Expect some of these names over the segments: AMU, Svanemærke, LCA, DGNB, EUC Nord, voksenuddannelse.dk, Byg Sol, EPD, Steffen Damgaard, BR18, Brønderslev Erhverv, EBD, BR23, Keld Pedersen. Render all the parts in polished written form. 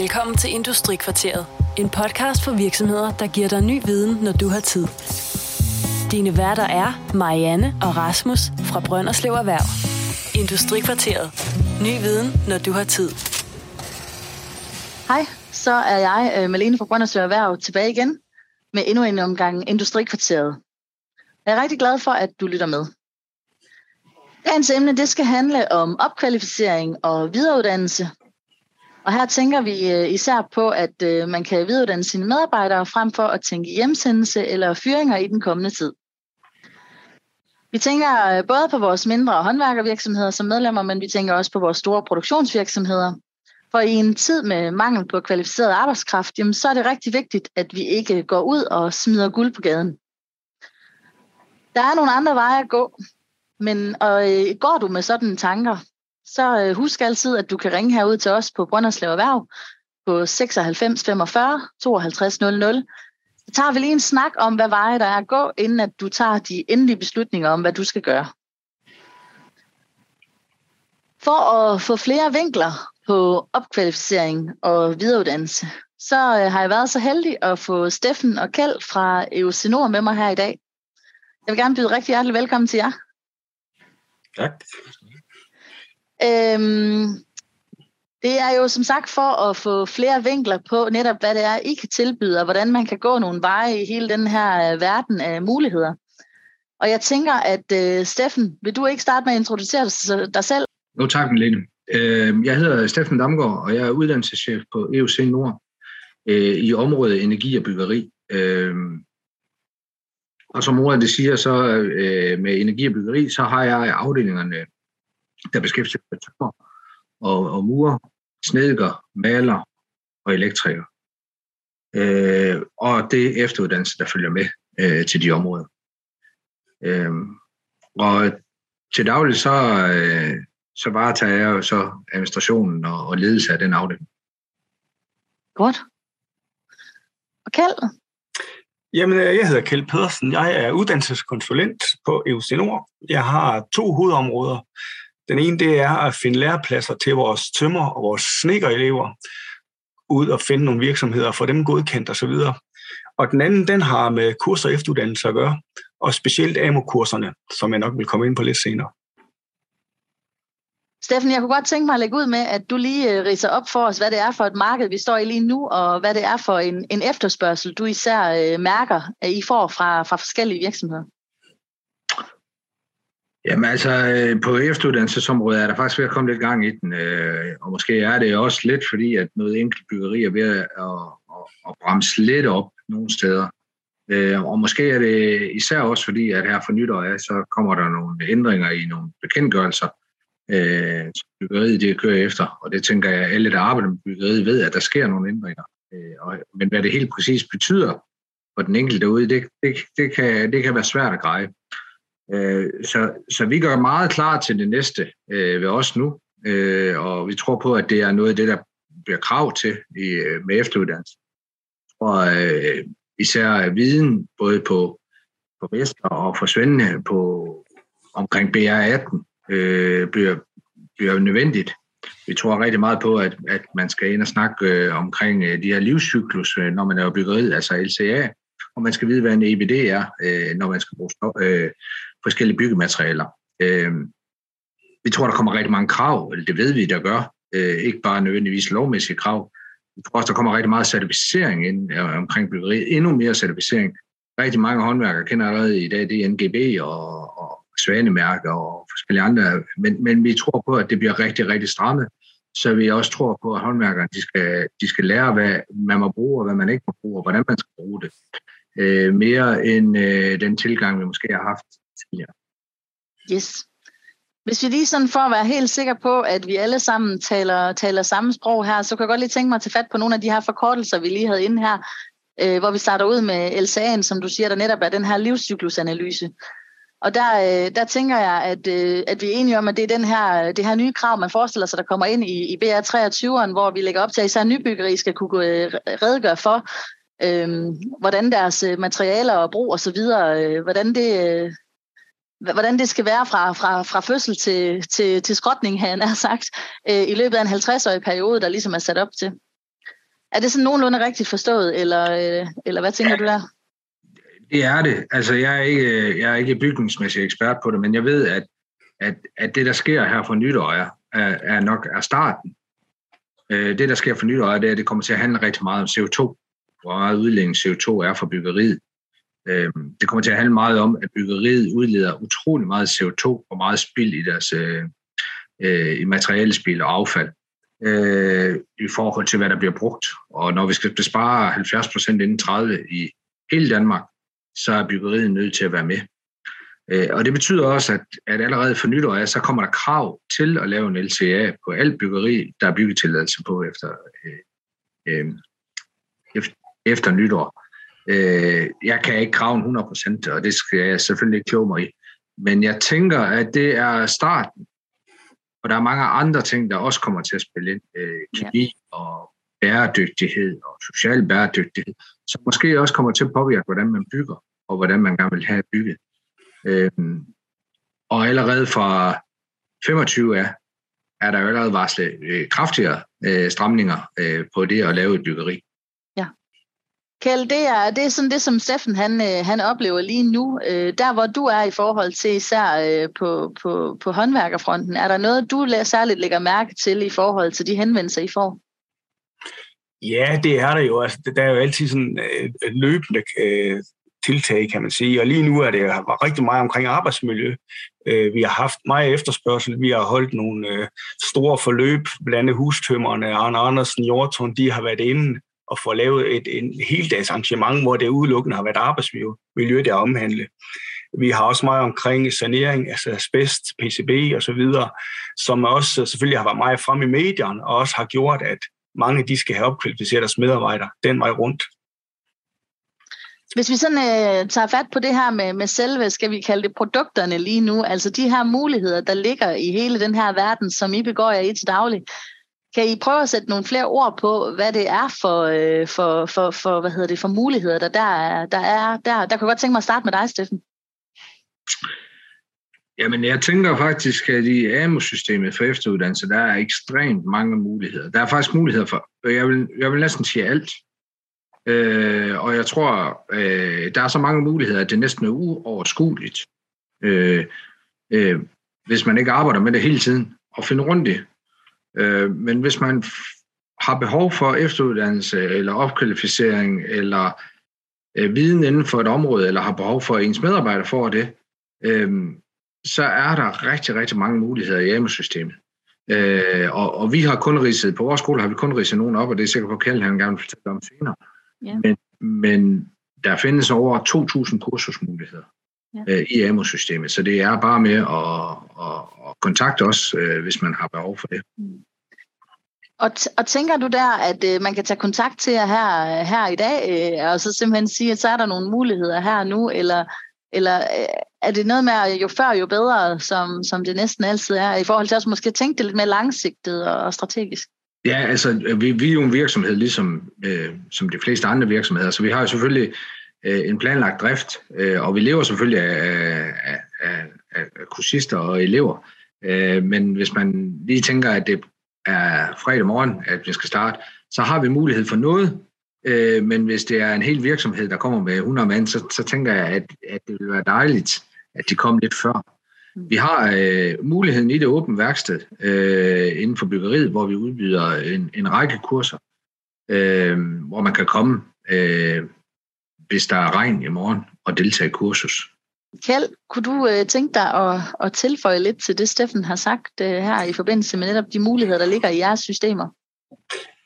Velkommen til Industrikvarteret. En podcast for virksomheder, der giver dig ny viden, når du har tid. Dine værter er Marianne og Rasmus fra Brønderslev Erhverv. Industrikvarteret. Ny viden, når du har tid. Hej, så er jeg, Malene fra Brønderslev Erhverv, tilbage igen med endnu en omgang Industrikvarteret. Jeg er rigtig glad for, at du lytter med. Dagens emne det skal handle om opkvalificering og videreuddannelse. Og her tænker vi især på, at man kan videreuddanne sine medarbejdere frem for at tænke hjemsendelse eller fyringer i den kommende tid. Vi tænker både på vores mindre håndværkervirksomheder som medlemmer, men vi tænker også på vores store produktionsvirksomheder. For i en tid med mangel på kvalificeret arbejdskraft, jamen, så er det rigtig vigtigt, at vi ikke går ud og smider guld på gaden. Der er nogle andre veje at gå, men går du med sådan tanker, så husk altid, at du kan ringe herud til os på Brønderslev Erhverv på 96 45 52 00. Så tager vi lige en snak om, hvad veje der er at gå, inden at du tager de endelige beslutninger om, hvad du skal gøre. For at få flere vinkler på opkvalificering og videreuddannelse, så har jeg været så heldig at få Steffen og Keld fra EUC Nord med mig her i dag. Jeg vil gerne byde rigtig hjertelig velkommen til jer. Tak. Det er jo som sagt for at få flere vinkler på netop, hvad det er, I kan tilbyde, og hvordan man kan gå nogle veje i hele den her verden af muligheder. Og jeg tænker, at Steffen, vil du ikke starte med at introducere dig selv? Jo tak, Malene. Jeg hedder Steffen Damgaard, og jeg er uddannelseschef på EUC Nord i området energi og byggeri. Og som ordet det siger, så med energi og byggeri, så har jeg afdelingerne, der beskæftiger sig med tømrer og murer, snedker, maler og elektriker. Og det er efteruddannelse, der følger med til de områder. Og til dagligt så varetager jeg jo så administrationen og ledelse af den afdeling. Godt. Og Keld? Jamen, jeg hedder Keld Pedersen. Jeg er uddannelseskonsulent på EUC Nord. Jeg har to hovedområder. Den ene, det er at finde lærepladser til vores tømrer og vores snedkerelever, ud og finde nogle virksomheder og få dem godkendt osv. Og den anden, den har med kurser og efteruddannelse at gøre, og specielt AMU-kurserne, som jeg nok vil komme ind på lidt senere. Steffen, jeg kunne godt tænke mig at lægge ud med, at du lige ridser op for os, hvad det er for et marked, vi står i lige nu, og hvad det er for en efterspørgsel, du især mærker, at I får fra forskellige virksomheder. Jamen altså, på efteruddannelsesområdet er der faktisk ved at komme lidt gang i den, og måske er det også lidt fordi, at noget enkelt byggeri er ved at bremse lidt op nogle steder. Og måske er det især også fordi, at her for nytår så kommer der nogle ændringer i nogle bekendtgørelser, som byggeriet det kører efter. Og det tænker jeg, at alle, der arbejder med byggeriet, ved, at der sker nogle ændringer. Men hvad det helt præcis betyder for den enkelte derude, det kan være svært at greje. Så vi gør meget klar til det næste ved os nu, og vi tror på, at det er noget af det, der bliver krav til med efteruddannelse. Og især viden både på Vester og for Svendene omkring BR18 bliver nødvendigt. Vi tror rigtig meget på, at man skal ind og snakke omkring de her livscyklus, når man er byggeriet, altså LCA, og man skal vide, hvad en EBD er, når man skal bruge forskellige byggematerialer. Vi tror, der kommer rigtig mange krav, eller det ved vi, der gør. Ikke bare nødvendigvis lovmæssige krav. Vi tror også, der kommer rigtig meget certificering ind omkring byggeriet. Endnu mere certificering. Rigtig mange håndværkere kender allerede i dag DGNB og Svanemærke og forskellige andre. Men vi tror på, at det bliver rigtig, rigtig strammet. Så vi også tror på, at håndværkerne de skal lære, hvad man må bruge og hvad man ikke må bruge, og hvordan man skal bruge det. Mere end den tilgang, vi måske har haft tidligere. Yes. Hvis vi lige sådan for at være helt sikre på, at vi alle sammen taler samme sprog her, så kan jeg godt lige tænke mig at tage fat på nogle af de her forkortelser, vi lige havde inde her, hvor vi starter ud med LCA'en, som du siger, der netop er den her livscyklusanalyse. Og der tænker jeg, at vi er enige om, at det er det her nye krav, man forestiller sig, der kommer ind i BR23'eren, hvor vi lægger op til, at især nybyggeri skal kunne redegøre for, hvordan deres materialer og brug og så videre, hvordan det skal være fra fødsel til skrotning, han har sagt, i løbet af en 50-årig periode, der ligesom er sat op til. Er det sådan nogenlunde rigtigt forstået, eller hvad tænker du der? Det er det. Altså, jeg er ikke bygningsmæssig ekspert på det, men jeg ved, at det, der sker her for nytår, er nok er starten. Det, der sker for nytår, det er, at det kommer til at handle rigtig meget om CO2, hvor meget udledning CO2 er for byggeriet. Det kommer til at handle meget om, at byggeriet udleder utrolig meget CO2 og meget spild i deres i materialespild og affald i forhold til, hvad der bliver brugt. Og når vi skal bespare 70% inden 30 i hele Danmark, så er byggeriet nødt til at være med. Og det betyder også, at allerede for nytår så kommer der krav til at lave en LCA på alt byggeri, der er byggetilladelse på efter nytår. Jeg kan ikke grave 100%, og det skal jeg selvfølgelig ikke kloge mig i. Men jeg tænker, at det er starten. Og der er mange andre ting, der også kommer til at spille ind. Kemi og bæredygtighed og social bæredygtighed, som måske også kommer til at påvirke, hvordan man bygger, og hvordan man gerne vil have bygget. Og allerede fra 25 er der allerede varslet kraftigere stramninger på det at lave et byggeri. Keld, det er sådan det, som Steffen han oplever lige nu. Der, hvor du er i forhold til især på håndværkerfronten, er der noget, du særligt lægger mærke til i forhold til de henvendelser, I får? Ja, det er der jo. Altså, der er jo altid sådan løbende tiltag, kan man sige. Og lige nu er det rigtig meget omkring arbejdsmiljø. Vi har haft meget efterspørgsel. Vi har holdt nogle store forløb, blandt andet hustømmerne. Arne Andersen, Hjortun, de har været inde og få lavet en heldags arrangement, hvor det udelukkende har været arbejdsmiljø, der omhandle. Vi har også meget omkring sanering, altså asbest, PCB osv., som også selvfølgelig har været meget frem i medierne, og også har gjort, at mange de skal have opkvalificeret deres medarbejdere den vej rundt. Hvis vi sådan tager fat på det her med selve, skal vi kalde det produkterne lige nu, altså de her muligheder, der ligger i hele den her verden, som I begår jer i til daglig, kan I prøve at sætte nogle flere ord på, hvad det er for for muligheder, der er? Der kunne jeg godt tænke mig at starte med dig, Steffen. Jamen, jeg tænker faktisk, at i AMU-systemet for efteruddannelse, der er ekstremt mange muligheder. Der er faktisk muligheder for, jeg vil næsten sige alt. Og jeg tror, der er så mange muligheder, at det næsten er uoverskueligt, hvis man ikke arbejder med det hele tiden og finder rundt det. Men hvis man har behov for efteruddannelse eller opkvalificering eller viden inden for et område, eller har behov for, at ens medarbejder får det, så er der rigtig, rigtig mange muligheder i AMU-systemet. Og vi har kun ridset, på vores skole har vi kun ridset nogen op, og det er sikkert på Kjell, han gerne vil fortælle om senere. Yeah. Men der findes over 2.000 kursusmuligheder i AMU-systemet, så det er bare med at kontakte os, hvis man har behov for det. Og tænker du der, at man kan tage kontakt til jer her i dag, og så simpelthen sige, at så er der nogle muligheder her nu, eller er det noget med, at jo før, jo bedre, som det næsten altid er, i forhold til også måske tænke det lidt mere langsigtet og strategisk? Ja, altså vi er jo en virksomhed, ligesom som de fleste andre virksomheder, så vi har jo selvfølgelig en planlagt drift, og vi lever selvfølgelig af kursister og elever, men hvis man lige tænker, at det er fredag morgen, at vi skal starte, så har vi mulighed for noget, men hvis det er en hel virksomhed, der kommer med 100 mand, så tænker jeg, at det vil være dejligt, at de kom lidt før. Vi har muligheden i det åbne værksted inden for byggeriet, hvor vi udbyder en række kurser, hvor man kan komme hvis der er regn i morgen, og deltage i kursus. Kjeld, kunne du tænke dig at tilføje lidt til det, Steffen har sagt her i forbindelse med netop de muligheder, der ligger i jeres systemer?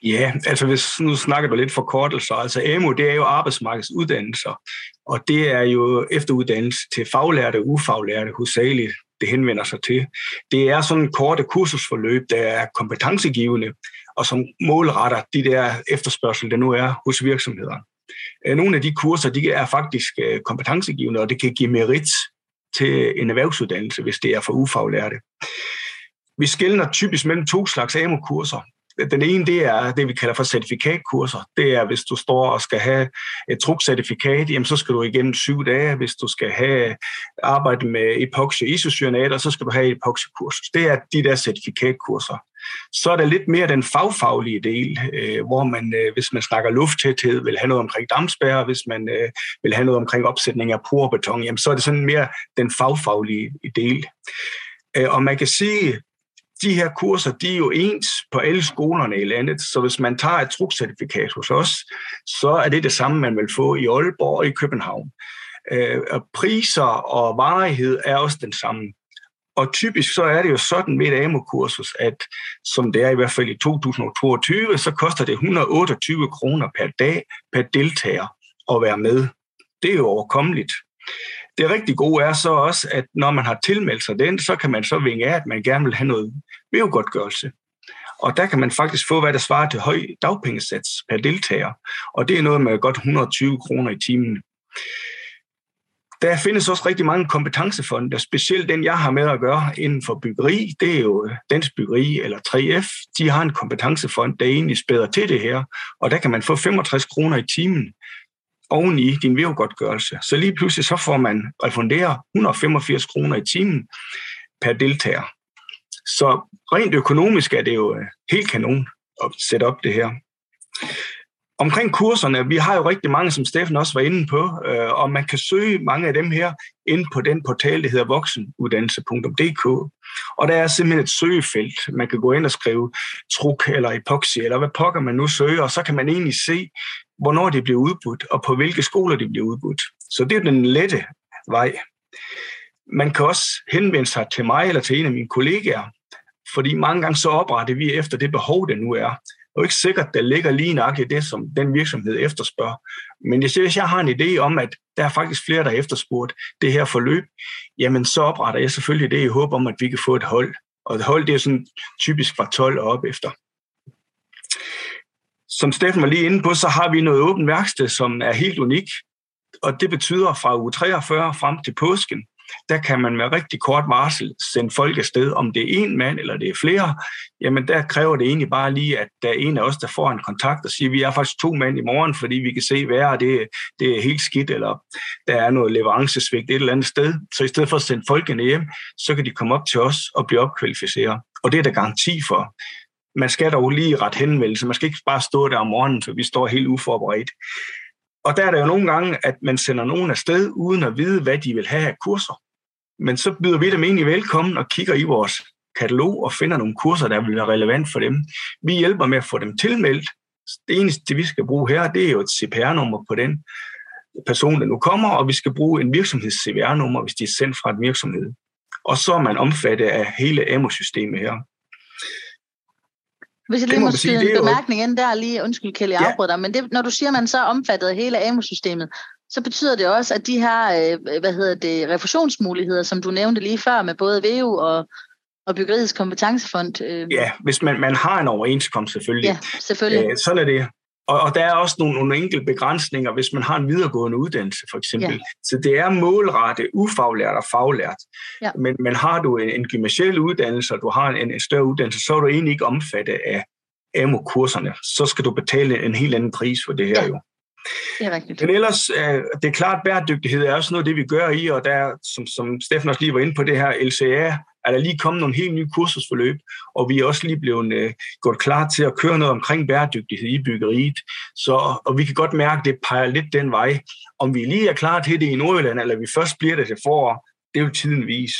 Ja, altså hvis nu snakker du lidt forkortelser. Altså AMU, det er jo arbejdsmarkedsuddannelser, og det er jo efteruddannelse til faglærte og ufaglærte hovedsageligt, det henvender sig til. Det er sådan en korte kursusforløb, der er kompetencegivende, og som målretter de der efterspørgsel, der nu er hos virksomhederne. Nogle af de kurser, de er faktisk kompetencegivende, og det kan give merit til en erhvervsuddannelse, hvis det er for ufaglærte. Vi skelner typisk mellem to slags AMU-kurser. Den ene, det er det, vi kalder for certifikatkurser. Det er, hvis du står og skal have et trukcertifikat, jamen så skal du igennem 7 dage. Hvis du skal have arbejde med epoxy isocyanater, så skal du have et epoxykursus. Det er de der certifikatkurser. Så er der lidt mere den fagfaglige del, hvor man, hvis man snakker lufttæthed, vil have noget omkring dampspærre, hvis man vil have noget omkring opsætning af por og beton, jamen, så er det sådan mere den fagfaglige del. Og man kan sige, de her kurser, de er jo ens på alle skolerne i landet, så hvis man tager et trukcertifikat hos os, så er det det samme, man vil få i Aalborg og i København. Og priser og varighed er også den samme. Og typisk så er det jo sådan med et AMU-kursus, at som det er i hvert fald i 2022, så koster det 128 kroner per dag per deltager at være med. Det er jo overkommeligt. Det rigtig gode er så også, at når man har tilmeldt sig den, så kan man så vinge af, at man gerne vil have noget vevgodtgørelse. Og der kan man faktisk få, hvad der svarer til høj dagpengesats per deltager. Og det er noget med godt 120 kroner i timen. Der findes også rigtig mange kompetencefonde, og specielt den, jeg har med at gøre inden for byggeri, det er jo Dansk Byggeri eller 3F. De har en kompetencefond, der egentlig spæder til det her, og der kan man få 65 kroner i timen oven i din vevgodtgørelse. Så lige pludselig så får man refunderet 185 kroner i timen per deltager. Så rent økonomisk er det jo helt kanon at sætte op det her. Omkring kurserne, vi har jo rigtig mange, som Steffen også var inde på, og man kan søge mange af dem her inde på den portal, der hedder voksenuddannelse.dk. Og der er simpelthen et søgefelt. Man kan gå ind og skrive truk eller epoxy, eller hvad pokker man nu søger, og så kan man egentlig se, hvornår det bliver udbudt, og på hvilke skoler det bliver udbudt. Så det er den lette vej. Man kan også henvende sig til mig eller til en af mine kollegaer, fordi mange gange så opretter vi efter det behov, der nu er. Det er jo ikke sikkert, der ligger lige nøjagtigt det, som den virksomhed efterspørger. Men hvis jeg har en idé om, at der er faktisk flere, der har efterspurgt det her forløb, jamen så opretter jeg selvfølgelig det i håb om, at vi kan få et hold. Og et hold, det er sådan typisk fra 12 og op efter. Som Steffen var lige inde på, så har vi noget åbent værksted, som er helt unik. Og det betyder fra uge 43 frem til påsken, der kan man med rigtig kort varsel sende folk afsted, om det er en mand eller det er flere. Jamen der kræver det egentlig bare lige, at der er en af os, der får en kontakt og siger, vi er faktisk 2 mand i morgen, fordi vi kan se, hvad det er helt skidt, eller der er noget leverancesvigt et eller andet sted. Så i stedet for at sende folkene hjem, så kan de komme op til os og blive opkvalificeret. Og det er der garanti for. Man skal dog lige rette henvendelse. Man skal ikke bare stå der om morgenen, for vi står helt uforberedt. Og der er der jo nogle gange, at man sender nogen afsted, uden at vide, hvad de vil have af kurser. Men så byder vi dem egentlig velkommen og kigger i vores katalog og finder nogle kurser, der vil være relevant for dem. Vi hjælper med at få dem tilmeldt. Det eneste, vi skal bruge her, det er jo et CPR-nummer på den person, der nu kommer, og vi skal bruge en virksomheds-CPR-nummer, hvis de er sendt fra en virksomhed. Og så er man omfattet af hele AMU-systemet her. Hvis jeg lige må sige en bemærkning ind der lige, undskyld Kelly, jeg afbryder dig, men det, når du siger, at man så er omfattet af hele AMU-systemet, så betyder det også, at de her refusionsmuligheder, som du nævnte lige før med både VU og Byggeriets Kompetencefond. Ja, hvis man har en overenskomst selvfølgelig. Ja, selvfølgelig. Så er det. Og der er også nogle enkelte begrænsninger, hvis man har en videregående uddannelse, for eksempel. Ja. Så det er målrette, ufaglært og faglært. Ja. Men har du en gymnasial uddannelse, og du har en større uddannelse, så er du egentlig ikke omfattet af AMU-kurserne. Så skal du betale en helt anden pris for det her jo. Det er rigtigt. Men ellers, det er klart, bæredygtighed er også noget, det vi gør i, og der, som Steffen også lige var inde på det her, LCA, er der lige kommet nogle helt nye kursusforløb, og vi er også lige blevet gået klar til at køre noget omkring bæredygtighed i byggeriet. Og vi kan godt mærke, at det peger lidt den vej. Om vi lige er klar til det i Nordjylland, eller vi først bliver det til forår, det er jo tiden vis.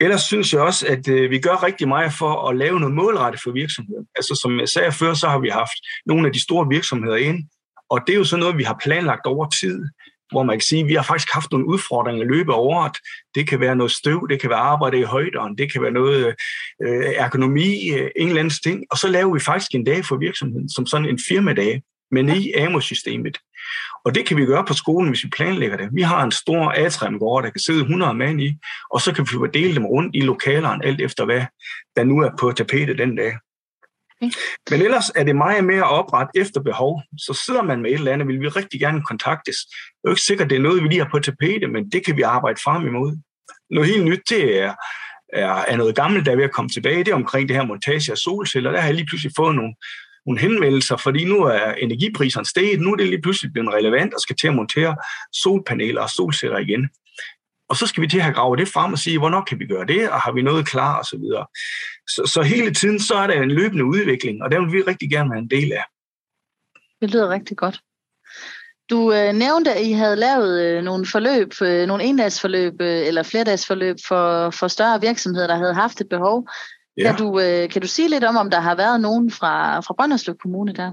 Ellers synes jeg også, at vi gør rigtig meget for at lave noget målrettet for virksomheden. Altså som jeg sagde før, så har vi haft nogle af de store virksomheder ind, og det er jo sådan noget, vi har planlagt over tid, hvor man kan sige, at vi har faktisk haft nogle udfordringer i løbet af året. Det kan være noget støv, det kan være arbejde i højderen, det kan være noget ergonomi, en eller anden ting. Og så laver vi faktisk en dag for virksomheden, som sådan en firmadag, men i AMU-systemet. Og det kan vi gøre på skolen, hvis vi planlægger det. Vi har en stor atriumgård, der kan sidde 100 mand i, og så kan vi dele dem rundt i lokalerne, alt efter hvad der nu er på tapetet den dag. Okay. Men ellers er det meget mere at oprette efter behov. Så sidder man med et eller andet, vil vi rigtig gerne kontaktes. Det er jo ikke sikkert, det er noget, vi lige har på tapetet, men det kan vi arbejde frem imod. Noget helt nyt, det er noget gammelt, der er ved at komme tilbage. Det er omkring det her montage af solceller. Der har jeg lige pludselig fået nogle henvendelser, fordi nu er energipriserne steget. Nu er det lige pludselig blevet relevant og skal til at montere solpaneler og solceller igen. Og så skal vi til at have gravet det frem og sige, hvornår kan vi gøre det, og har vi noget klar, og så videre. Så hele tiden, så er der en løbende udvikling, og den vil vi rigtig gerne være en del af. Det lyder rigtig godt. Du nævnte, at I havde lavet nogle forløb, nogle endagsforløb eller flerdagsforløb for større virksomheder, der havde haft et behov. Ja. Kan du sige lidt om der har været nogen fra Brønderslev Kommune der?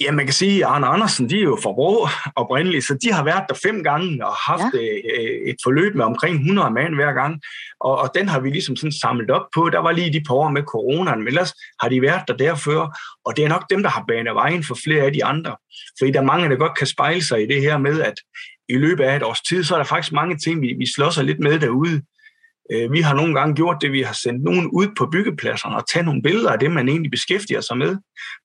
Ja, man kan sige, at Arne Andersen, de er jo fra Brå oprindeligt, så de har været der 5 gange og haft et forløb med omkring 100 mand hver gang, og den har vi ligesom sådan samlet op på. Der var lige de par år med coronaen, men ellers har de været der derfør, og det er nok dem, der har banet vejen for flere af de andre. Fordi der er mange, der godt kan spejle sig i det her med, at i løbet af et års tid, så er der faktisk mange ting, vi slår sig lidt med derude. Vi har nogle gange gjort det, vi har sendt nogen ud på byggepladserne og taget nogle billeder af det, man egentlig beskæftiger sig med.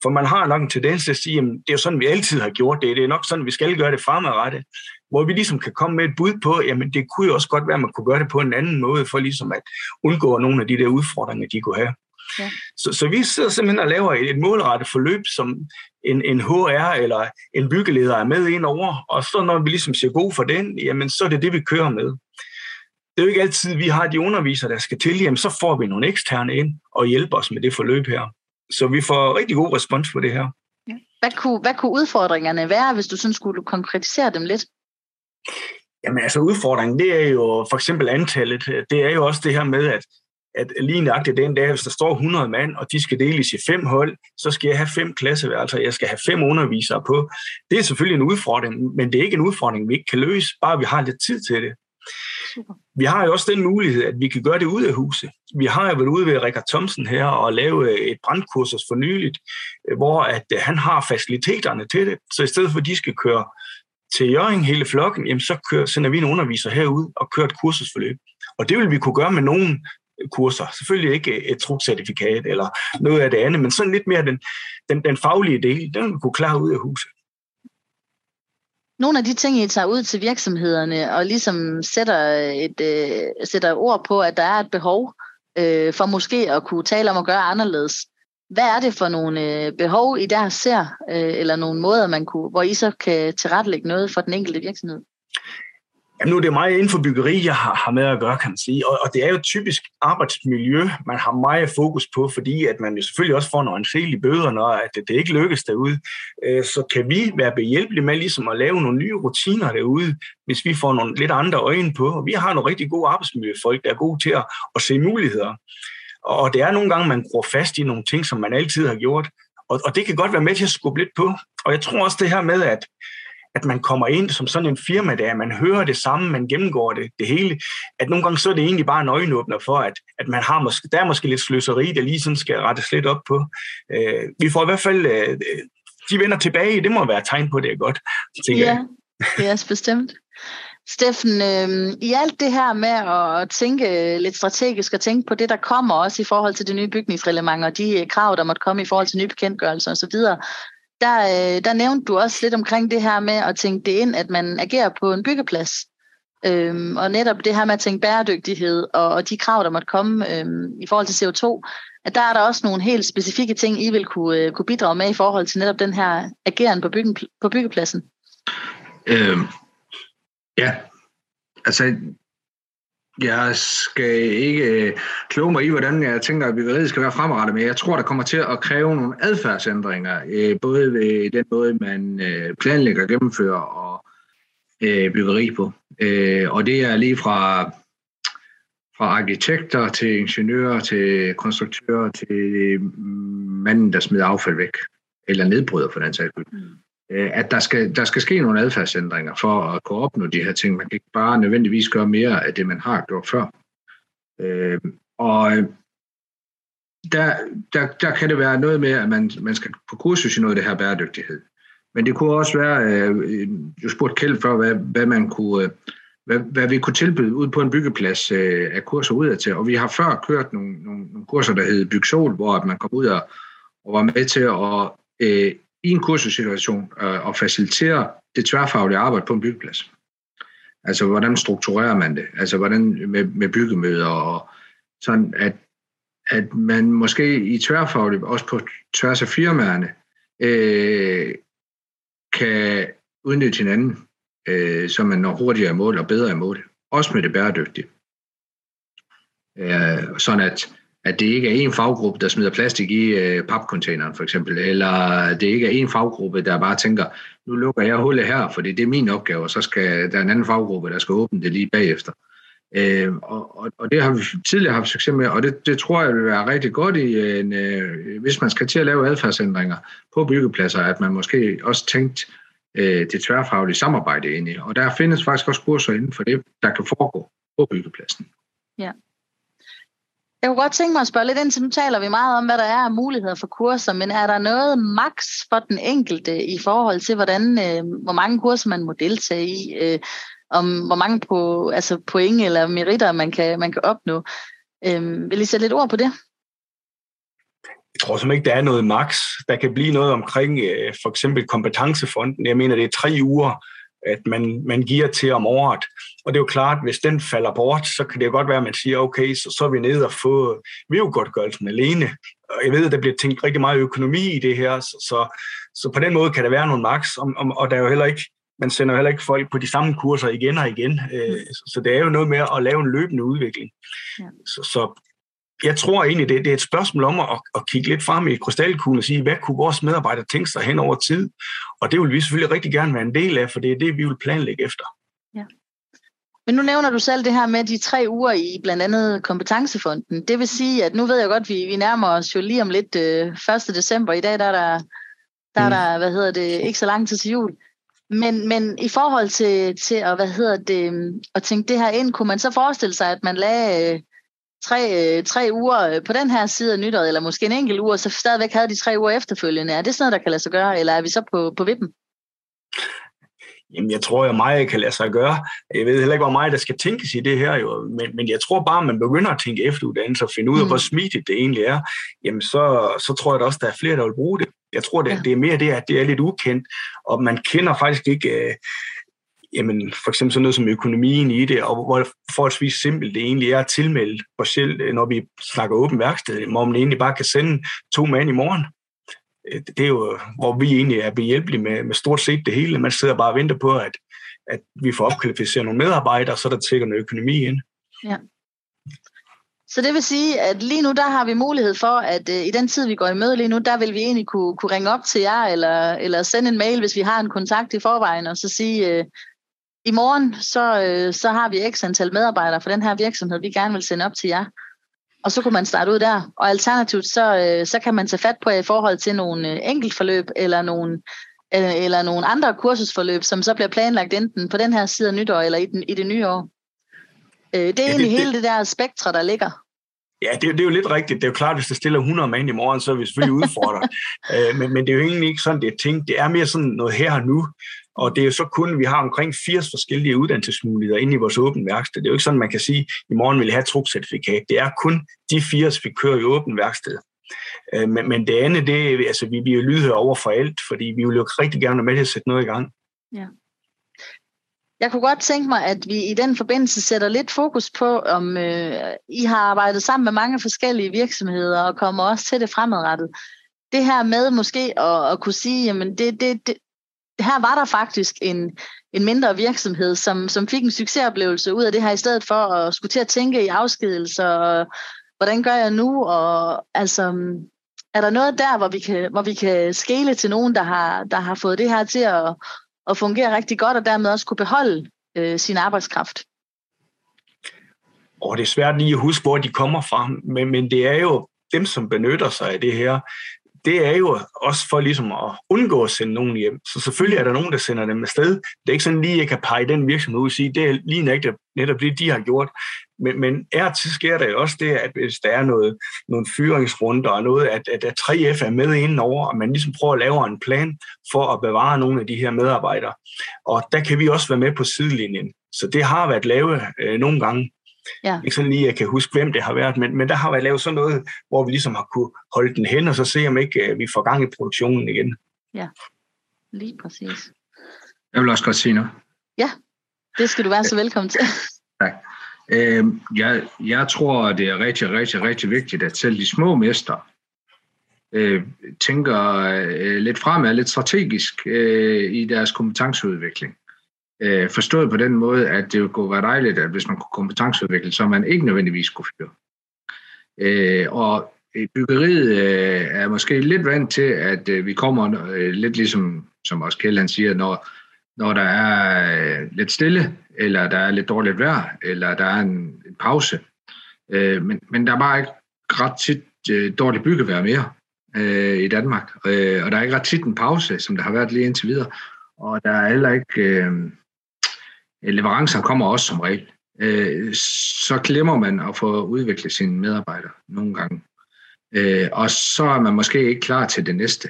For man har nok en tendens til at sige, at det er jo sådan, vi altid har gjort det. Det er nok sådan, vi skal gøre det fremadrettet. Hvor vi ligesom kan komme med et bud på, jamen det kunne jo også godt være, at man kunne gøre det på en anden måde, for ligesom at undgå nogle af de der udfordringer, de kunne have. Ja. Så vi sidder simpelthen og laver et målrettet forløb, som en HR eller en byggeleder er med ind over. Og så når vi ligesom siger god for den, jamen så er det det, vi kører med. Det er jo ikke altid, vi har de undervisere, der skal til, jamen så får vi nogle eksterne ind og hjælper os med det forløb her. Så vi får rigtig god respons på det her. Ja. Hvad kunne udfordringerne være, hvis du sådan skulle konkretisere dem lidt? Jamen altså udfordringen, det er jo for eksempel antallet. Det er jo også det her med, at lige nøjagtigt den dag, hvis der står 100 mand, og de skal deles i 5 hold, så skal jeg have 5 klasseværelser, jeg skal have 5 undervisere på. Det er selvfølgelig en udfordring, men det er ikke en udfordring, vi ikke kan løse, bare vi har lidt tid til det. Super. Vi har jo også den mulighed, at vi kan gøre det ud af huset. Vi har jo været ude ved Richard Thomsen her og lave et brandkursus for nyligt, hvor at han har faciliteterne til det. Så i stedet for, at de skal køre til Hjørring hele flokken, jamen så sender vi en underviser herud og kører et kursusforløb. Og det vil vi kunne gøre med nogle kurser. Selvfølgelig ikke et trukcertifikat eller noget af det andet, men sådan lidt mere den faglige del, den vil vi kunne klare ud af huset. Nogle af de ting, I tager ud til virksomhederne og ligesom sætter ord på, at der er et behov for måske at kunne tale om at gøre anderledes. Hvad er det for nogle behov, I der ser, eller nogle måder, hvor I så kan tilrettelægge noget for den enkelte virksomhed? Jamen nu er det meget inden for byggeri, jeg har med at gøre, kan man sige. Og det er jo typisk arbejdsmiljø, man har meget fokus på, fordi at man jo selvfølgelig også får nogle anselige bøder, når det ikke lykkes derude. Så kan vi være behjælpelige med ligesom at lave nogle nye rutiner derude, hvis vi får nogle lidt andre øjne på. Og vi har nogle rigtig gode arbejdsmiljøfolk, der er gode til at se muligheder. Og det er nogle gange, man gror fast i nogle ting, som man altid har gjort. Og det kan godt være med til at skubbe lidt på. Og jeg tror også det her med, at man kommer ind som sådan en firma, der man hører det samme, man gennemgår det hele, at nogle gange så er det egentlig bare en øjenåbner for, at man har måske, der er måske lidt sløseri, der lige sådan skal rettes lidt op på. Vi får i hvert fald, de vender tilbage, det må være tegn på, det er godt, tænker jeg. Ja, yes, bestemt. Steffen, i alt det her med at tænke lidt strategisk og tænke på det, der kommer også i forhold til det nye bygningsreglement og de krav, der måtte komme i forhold til nye bekendtgørelser osv., Der nævnte du også lidt omkring det her med at tænke det ind, at man agerer på en byggeplads. Og netop det her med at tænke bæredygtighed og de krav, der måtte komme i forhold til CO2, at der er der også nogle helt specifikke ting, I vil kunne bidrage med i forhold til netop den her ageren på byggepladsen. Ja, altså jeg skal ikke kloge mig i, hvordan jeg tænker, at byggeriet skal være fremadrettet, men jeg tror, der kommer til at kræve nogle adfærdsændringer, både ved den måde, man planlægger og gennemfører og byggeri på. Og det er lige fra arkitekter til ingeniører til konstruktører til manden, der smider affald væk, eller nedbryder for den sags skyld. At der skal ske nogle adfærdsændringer for at kunne opnå de her ting. Man kan ikke bare nødvendigvis gøre mere af det, man har gjort før. Og der kan det være noget med, at man skal på kursus i noget af det her bæredygtighed. Men det kunne også være, du spurgte Keld før, hvad vi kunne tilbyde ud på en byggeplads af kurser udadtil. Og vi har før kørt nogle kurser, der hed Byg Sol, hvor man kom ud og var med til at i en kursussituation og facilitere det tværfaglige arbejde på en byggeplads. Altså, hvordan strukturerer man det? Altså, hvordan med byggemøder og sådan, at man måske i tværfagligt, også på tværs af firmaerne, kan udnytte hinanden så man når hurtigere i mål og bedre i mål, også med det bæredygtige. Sådan at det ikke er en faggruppe, der smider plastik i papcontaineren for eksempel, eller det ikke er en faggruppe, der bare tænker, nu lukker jeg hullet her, fordi det er min opgave, og så skal der en anden faggruppe, der skal åbne det lige bagefter. Og det har vi tidligere haft succes med, og det tror jeg vil være rigtig godt, hvis man skal til at lave adfærdsændringer på byggepladser, at man måske også tænkt det tværfaglige samarbejde ind i. Og der findes faktisk også kurser inden for det, der kan foregå på byggepladsen. Ja. Jeg kunne godt tænke mig at spørge lidt ind til, nu taler vi meget om, hvad der er af muligheder for kurser, men er der noget maks for den enkelte i forhold til, hvor mange kurser man må deltage i, om hvor mange point eller meritter man kan opnå? Vil I sætte lidt ord på det? Jeg tror som ikke, der er noget maks. Der kan blive noget omkring for eksempel kompetencefonden. Jeg mener, det er 3 uger, at man giver til om året. Og det er jo klart, at hvis den falder bort, så kan det jo godt være, at man siger, okay, så er vi nede og få VU-godtgørelsen alene. Og jeg ved, at der bliver tænkt rigtig meget økonomi i det her, så på den måde kan der være nogle maks, og der er jo heller ikke, man sender jo heller ikke folk på de samme kurser igen og igen. Så det er jo noget med at lave en løbende udvikling. Ja. Så jeg tror egentlig, det er et spørgsmål om at kigge lidt frem i krystalkuglen og sige, hvad kunne vores medarbejdere tænke sig hen over tid? Og det vil vi selvfølgelig rigtig gerne være en del af, for det er det, vi vil planlægge efter. Ja. Men nu nævner du selv det her med de 3 uger i blandt andet kompetencefonden. Det vil sige, at nu ved jeg godt, at vi nærmer os jo lige om lidt 1. december. I dag der er der ikke så lang tid til jul. Men i forhold til at, at tænke det her ind, kunne man så forestille sig, at man lagde 3 uger på den her side af nytåret, eller måske en enkelt uge, så stadigvæk havde de 3 uger efterfølgende. Er det sådan noget, der kan lade sig gøre, eller er vi så på vippen? Jamen, jeg tror, at meget kan lade sig gøre. Jeg ved heller ikke, hvor meget der skal tænkes i det her, jo. Men jeg tror bare, at man begynder at tænke efteruddannelse og finde ud af, hvor smidigt det egentlig er. Jamen, så tror jeg da også, der er flere, der vil bruge det. Jeg tror, det er mere det, at det er lidt ukendt, og man kender faktisk ikke... Jamen, for eksempel sådan noget som økonomien i det, og hvor forholdsvis simpelt det egentlig er at tilmelde, og selv når vi snakker åben værksted, hvor man egentlig bare kan sende 2 mand i morgen. Det er jo, hvor vi egentlig er behjælpelige med stort set det hele. Man sidder bare og venter på, at vi får opkvalificeret nogle medarbejdere, så der tækker noget økonomi ind. Ja. Så det vil sige, at lige nu, der har vi mulighed for, at i den tid, vi går i møde lige nu, der vil vi egentlig kunne ringe op til jer, eller sende en mail, hvis vi har en kontakt i forvejen, og så sige... I morgen, så har vi x antal medarbejdere for den her virksomhed, vi gerne vil sende op til jer. Og så kunne man starte ud der. Og alternativt, så kan man tage fat på i forhold til nogle enkeltforløb, eller nogle andre kursusforløb, som så bliver planlagt enten på den her side af nytår, eller i det nye år. Det er egentlig hele det der spektre, der ligger. Ja, det er jo lidt rigtigt. Det er jo klart, at hvis der stiller 100 mand i morgen, så er vi selvfølgelig udfordret. Men det er jo egentlig ikke sådan, det er tænkt. Det er mere sådan noget her og nu. Og det er jo så kun, vi har omkring 80 forskellige uddannelsesmuligheder inde i vores åbne værksted. Det er jo ikke sådan, man kan sige, at i morgen vil jeg have et trukcertifikat. Det er kun de 80, vi kører i åbent værksted. Men det andet, vi bliver lydhøre over for alt, fordi vi vil jo rigtig gerne med til at sætte noget i gang. Ja. Jeg kunne godt tænke mig, at vi i den forbindelse sætter lidt fokus på, om I har arbejdet sammen med mange forskellige virksomheder og kommer også til det fremadrettet. Det her med måske at kunne sige, jamen her var der faktisk en mindre virksomhed, som fik en succesoplevelse ud af det her, i stedet for at skulle til at tænke i afskedelser, og hvordan gør jeg nu, og altså, er der noget der, hvor vi kan skele til nogen, der har fået det her til at fungere rigtig godt, og dermed også kunne beholde sin arbejdskraft? Det er svært lige at huske, hvor de kommer fra, men det er jo dem, som benytter sig af det her. Det er jo også for ligesom at undgå at sende nogen hjem. Så selvfølgelig er der nogen, der sender dem afsted. Det er ikke sådan lige, at jeg kan pege den virksomhed ud og sige, det er lige netop det, de har gjort. Men til sker der jo også det, at hvis der er nogle fyringsrunder og noget, at 3F er med indenover, og man ligesom prøver at lave en plan for at bevare nogle af de her medarbejdere. Og der kan vi også være med på sidelinjen. Så det har været lavet nogle gange. Ja. Ikke sådan lige, jeg kan huske, hvem det har været, men der har været lavet sådan noget, hvor vi ligesom har kunne holde den hen, og så se, om ikke vi får gang i produktionen igen. Ja, lige præcis. Jeg vil også godt sige noget. Ja, det skal du være så velkommen til. Tak. Jeg tror, det er rigtig, rigtig, rigtig vigtigt, at selv de små mester tænker lidt fremad, lidt strategisk i deres kompetenceudvikling. Forstået på den måde, at det kunne være dejligt, at hvis man kunne kompetenceudvikle, så man ikke nødvendigvis kunne fyre. Og byggeriet er måske lidt vant til, at vi kommer lidt ligesom, som også Kjelland siger, når der er lidt stille, eller der er lidt dårligt vejr, eller der er en pause. Men der er bare ikke ret tit dårligt byggevejr mere i Danmark. Og der er ikke ret tit en pause, som der har været lige indtil videre. Og der er heller ikke... leverancer kommer også som regel. Så glemmer man at få udviklet sine medarbejdere nogle gange. Og så er man måske ikke klar til det næste.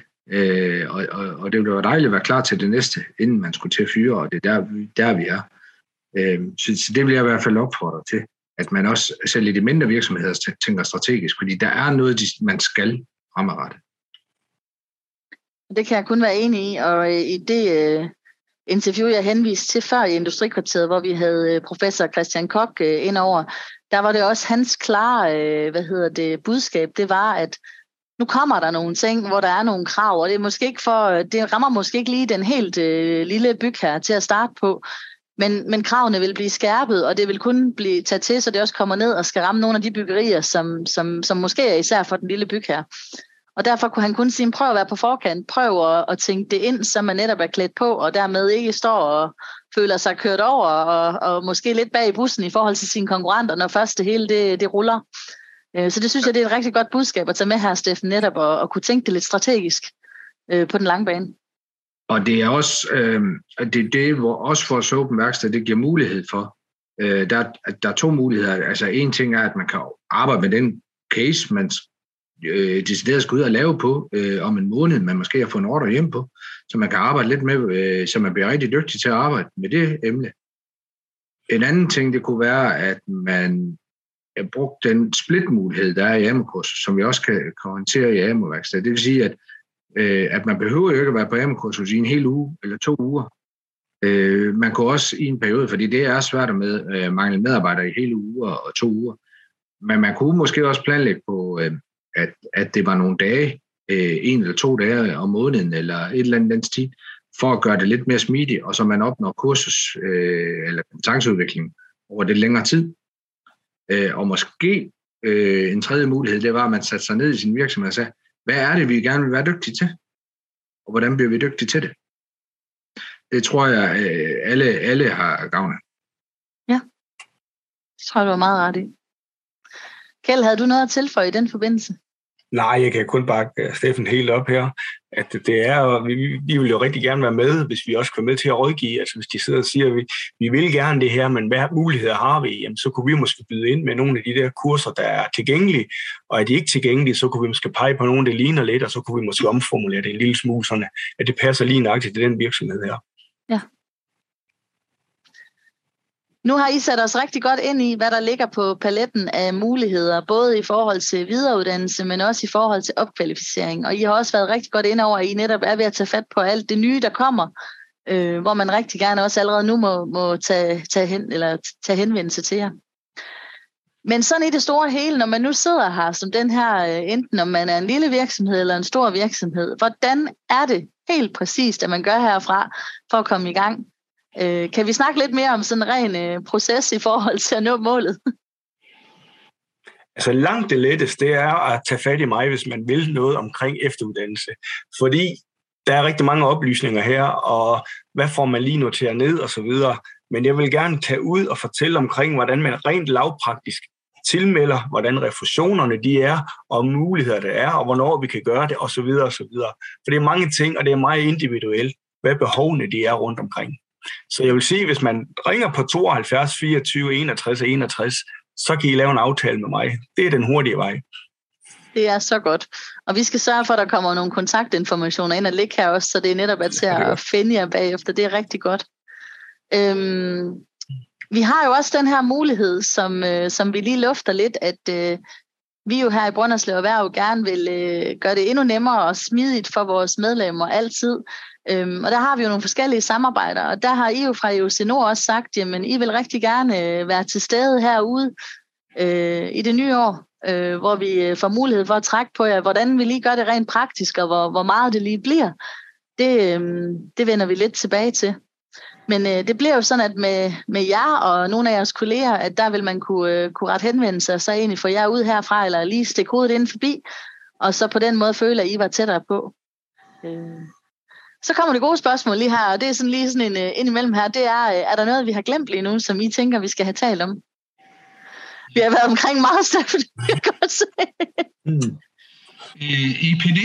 Og det ville være dejligt at være klar til det næste, inden man skulle til at fyre, og det er der vi er. Så det vil jeg i hvert fald opfordre til, at man også selv i de mindre virksomheder tænker strategisk, fordi der er noget, man skal fremadrette. Det kan jeg kun være enig i, og i det interview, jeg henviste til før i Industrikvarteret, hvor vi havde professor Christian Koch indover, der var det også hans klare budskab, det var, at nu kommer der nogle ting, hvor der er nogle krav, og det er måske ikke det rammer måske ikke lige den helt lille bygherre til at starte på, men kravene vil blive skærpet, og det vil kun blive taget til, så det også kommer ned og skal ramme nogle af de byggerier, som måske er især for den lille bygherre. Og derfor kunne han kun sige, prøv at være på forkant, prøv at tænke det ind, så man netop er klædt på, og dermed ikke står og føler sig kørt over, og måske lidt bag i bussen i forhold til sine konkurrenter, når først det hele det ruller. Så det synes jeg, det er et rigtig godt budskab at tage med her, Steffen, netop og kunne tænke det lidt strategisk på den lange bane. Og det er også det hvor også vores åbent værksted, det giver mulighed for. Der er to muligheder. Altså en ting er, at man kan arbejde med den case, man decideret skal ud og lave på om en måned, man måske har fået en ordre hjem på, så man kan arbejde lidt med, så man bliver rigtig dygtig til at arbejde med det emne. En anden ting, det kunne være, at man brugt den splitmulighed, der er i AMU-kurset, som vi også kan håndtere i AMU-værkstedet. Det vil sige, at man behøver jo ikke at være på AMU-kurset i en hel uge eller 2 uger. Man kan også i en periode, fordi det er svært med at mangle medarbejdere i hele uger og 2 uger. Men man kunne måske også planlægge på, at det var nogle dage, 1 eller 2 dage om måneden eller et eller andet tid, for at gøre det lidt mere smidigt, og så man opnår kursus eller kompetenceudvikling over det længere tid. Og måske en tredje mulighed, det var, at man satte sig ned i sin virksomhed og sagde, hvad er det, vi gerne vil være dygtige til? Og hvordan bliver vi dygtige til det? Det tror jeg, alle har gavn af. Ja, det tror jeg, du var meget ret i. Keld, havde du noget at tilføje i den forbindelse? Nej, jeg kan kun bakke Steffen helt op her. At det er, og vi vil jo rigtig gerne være med, hvis vi også kan være med til at rådgive. Altså hvis de sidder og siger, at vi vil gerne det her, men hvad muligheder har vi? Jamen, så kunne vi måske byde ind med nogle af de der kurser, der er tilgængelige. Og er de ikke tilgængelige, så kunne vi måske pege på nogle, der ligner lidt, og så kunne vi måske omformulere det en lille smule, sådan at det passer lige nøjagtigt til den virksomhed her. Ja. Nu har I sat os rigtig godt ind i, hvad der ligger på paletten af muligheder, både i forhold til videreuddannelse, men også i forhold til opkvalificering. Og I har også været rigtig godt ind over, at I netop er ved at tage fat på alt det nye, der kommer, hvor man rigtig gerne også allerede nu må tage henvendelse til jer. Men sådan i det store hele, når man nu sidder her som den her, enten om man er en lille virksomhed eller en stor virksomhed, hvordan er det helt præcist, at man gør herfra for at komme i gang? Kan vi snakke lidt mere om sådan en ren proces i forhold til at nå målet? Altså langt det letteste, det er at tage fat i mig, hvis man vil noget omkring efteruddannelse. Fordi der er rigtig mange oplysninger her, og hvad får man lige noteret ned og så videre. Men jeg vil gerne tage ud og fortælle omkring, hvordan man rent lavpraktisk tilmelder, hvordan refusionerne de er, og muligheder der er, og hvornår vi kan gøre det og så videre og så videre. For det er mange ting, og det er meget individuelt, hvad behovene de er rundt omkring. Så jeg vil sige, hvis man ringer på 72 24 61 61, så kan I lave en aftale med mig. Det er den hurtige vej. Det er så godt. Og vi skal sørge for, at der kommer nogle kontaktinformationer ind og ligge her også, så det er netop at til at finde jer bagefter. Det er rigtig godt. Vi har jo også den her mulighed, som vi lige lufter lidt, at vi jo her i Brønderslev Erhverv gerne vil gøre det endnu nemmere og smidigt for vores medlemmer altid. Og der har vi jo nogle forskellige samarbejder, og der har I jo fra EUC Nord også sagt, jamen I vil rigtig gerne være til stede herude i det nye år, hvor vi får mulighed for at trække på jer, hvordan vi lige gør det rent praktisk, og hvor meget det lige bliver. Det vender vi lidt tilbage til. Men det bliver jo sådan, at med jer og nogle af jeres kolleger, at der vil man kunne ret henvende sig, så egentlig få jer ud herfra, eller lige stikke hovedet inden forbi, og så på den måde føle, at I var tættere på. Så kommer det gode spørgsmål lige her, og det er sådan lige sådan en indimellem her, det er, er der noget, vi har glemt lige nu, som I tænker, vi skal have talt om? Vi har været omkring meget, Steffen, det kan jeg godt se. EPD,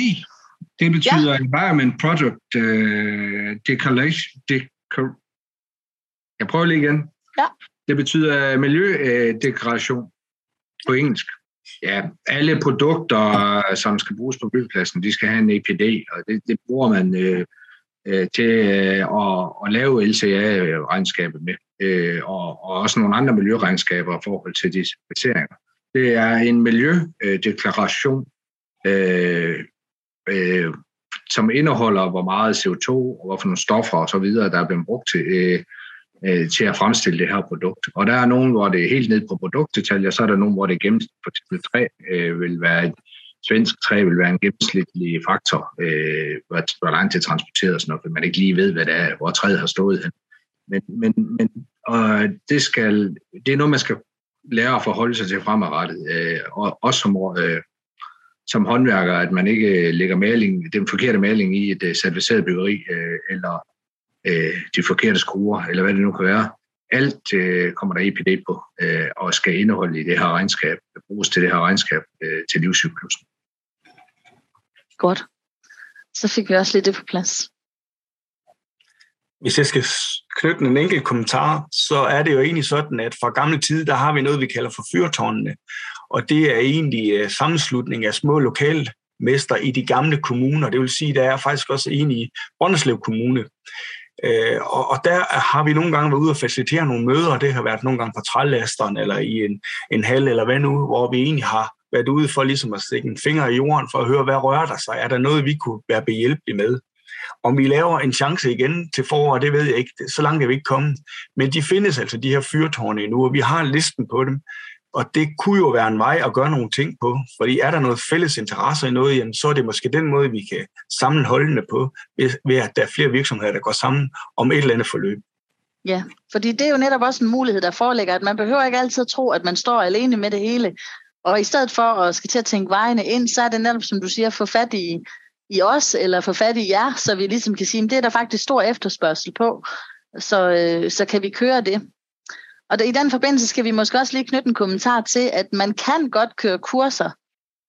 det betyder Environment Product Declaration. Jeg prøver lige igen. Ja. Det betyder miljødeklaration på engelsk. Ja, alle produkter, som skal bruges på byggepladsen, de skal have en EPD, og det bruger man til at lave LCA-regnskabet med, og også nogle andre miljøregnskaber i forhold til de certificeringer. Det er en miljødeklaration, som indeholder, hvor meget CO2 og hvad for nogle stoffer og så videre, der er blevet brugt til at fremstille det her produkt. Og der er nogen, hvor det er helt ned på produktdetaljer, så er der nogen, hvor det gennemsnit for eksempel træ vil være et svensk træ, vil være en gennemsnitlig faktor, hvor langt det er transporteret og sådan noget, for man ikke lige ved, hvad det er, hvor træet har stået hen. Men og det er noget, man skal lære at forholde sig til fremadrettet, og også som håndværker, at man ikke lægger maling, den forkerte maling i et certificeret byggeri, eller de forkerte skruer, eller hvad det nu kan være. Alt kommer der EPD på, og skal indeholde i det her regnskab, bruges til det her regnskab til livscyklusen. Godt. Så fik vi også lidt det på plads. Hvis jeg skal knytte en enkelt kommentar, så er det jo egentlig sådan, at fra gamle tid, der har vi noget, vi kalder for fyrtårnene. Og det er egentlig sammenslutning af små lokalmester i de gamle kommuner. Det vil sige, der er faktisk også en i Brønderslev Kommune. Og der har vi nogle gange været ude og facilitere nogle møder, og det har været nogle gange på trælasteren eller i en hal eller hvad nu, hvor vi egentlig har været ude for ligesom at stikke en finger i jorden for at høre, hvad rører der sig? Er der noget, vi kunne være behjælpelige med? Om vi laver en chance igen til foråret, det ved jeg ikke. Så langt er vi ikke kommet. Men de findes altså, de her fyrtårne endnu, og vi har listen på dem. Og det kunne jo være en vej at gøre nogle ting på, fordi er der noget fælles interesse i noget, jamen så er det måske den måde, vi kan samle holdene på, ved at der er flere virksomheder, der går sammen om et eller andet forløb. Ja, fordi det er jo netop også en mulighed, der foreligger, at man behøver ikke altid tro, at man står alene med det hele. Og i stedet for at skal til at tænke vejene ind, så er det netop, som du siger, at få fat i os, eller få fat i jer, så vi ligesom kan sige, at det er der faktisk stor efterspørgsel på, så kan vi køre det. Og i den forbindelse skal vi måske også lige knytte en kommentar til, at man kan godt køre kurser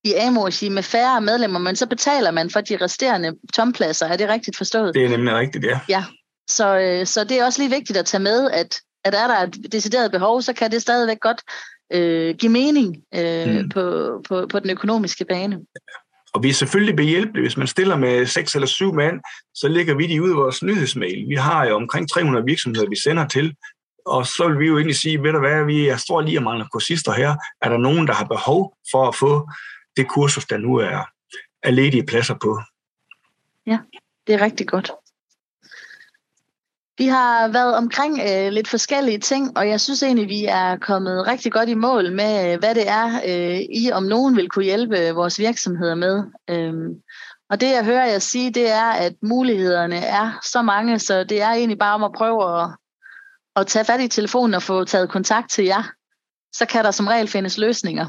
i AMU-regi med færre medlemmer, men så betaler man for de resterende tompladser. Er det rigtigt forstået? Det er nemlig rigtigt, ja. Ja, så det er også lige vigtigt at tage med, at er der et decideret behov, så kan det stadigvæk godt give mening på den økonomiske bane. Og vi er selvfølgelig behjælpelige. Hvis man stiller med 6 eller 7 mand, så lægger vi de ud i vores nyhedsmail. Vi har jo omkring 300 virksomheder, vi sender til. Og så vil vi jo egentlig sige, ved du hvad, vi er står lige og mangler kursister her. Er der nogen, der har behov for at få det kursus, der nu er ledige pladser på? Ja, det er rigtig godt. Vi har været omkring lidt forskellige ting, og jeg synes egentlig, vi er kommet rigtig godt i mål med, hvad det er, I om nogen vil kunne hjælpe vores virksomheder med. Og det, jeg hører jer sige, det er, at mulighederne er så mange, så det er egentlig bare om at prøve at tage fat i telefonen og få taget kontakt til jer, så kan der som regel findes løsninger.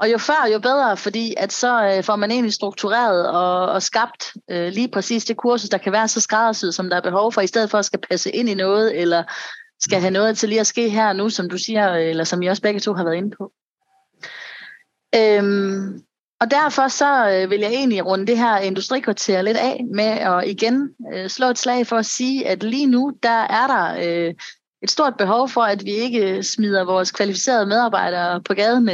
Og jo før, jo bedre, fordi at så får man egentlig struktureret og skabt lige præcis det kursus, der kan være så skræddersyet, som der er behov for, i stedet for at skal passe ind i noget, eller skal have noget til lige at ske her nu, som du siger, eller som I også begge to har været inde på. Og derfor så vil jeg egentlig runde det her industrikvarter lidt af med at igen slå et slag for at sige, at lige nu der er der et stort behov for, at vi ikke smider vores kvalificerede medarbejdere på gaden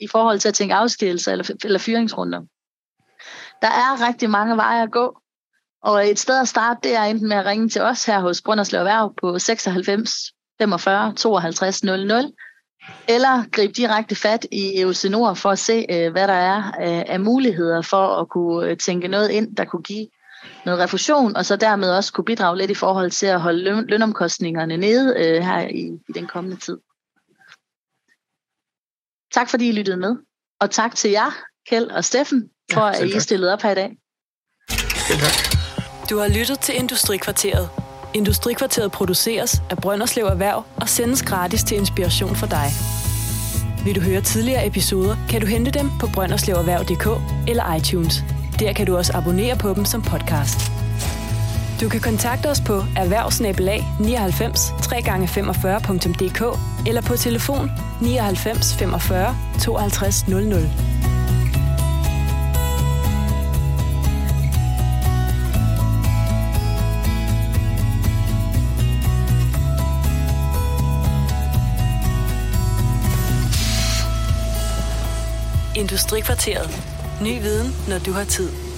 i forhold til at tænke afskedelser eller fyringsrunder. Der er rigtig mange veje at gå, og et sted at starte, det er enten med at ringe til os her hos Brønderslev Erhverv på 96 45 52 00, eller gribe direkte fat i EUC Nord for at se, hvad der er af muligheder for at kunne tænke noget ind, der kunne give noget refusion, og så dermed også kunne bidrage lidt i forhold til at holde lønomkostningerne nede her i den kommende tid. Tak fordi I lyttede med, og tak til jer, Keld og Steffen, for at I stillede op her i dag. Selv tak. Du har lyttet til Industrikvarteret. Industrikvarteret produceres af Brønderslev Erhverv og sendes gratis til inspiration for dig. Vil du høre tidligere episoder, kan du hente dem på brønderslevererhverv.dk eller iTunes. Der kan du også abonnere på dem som podcast. Du kan kontakte os på erhvervs@99 3x45.dk eller på telefon 99 45 52 00. Industrikvarteret. Ny viden, når du har tid.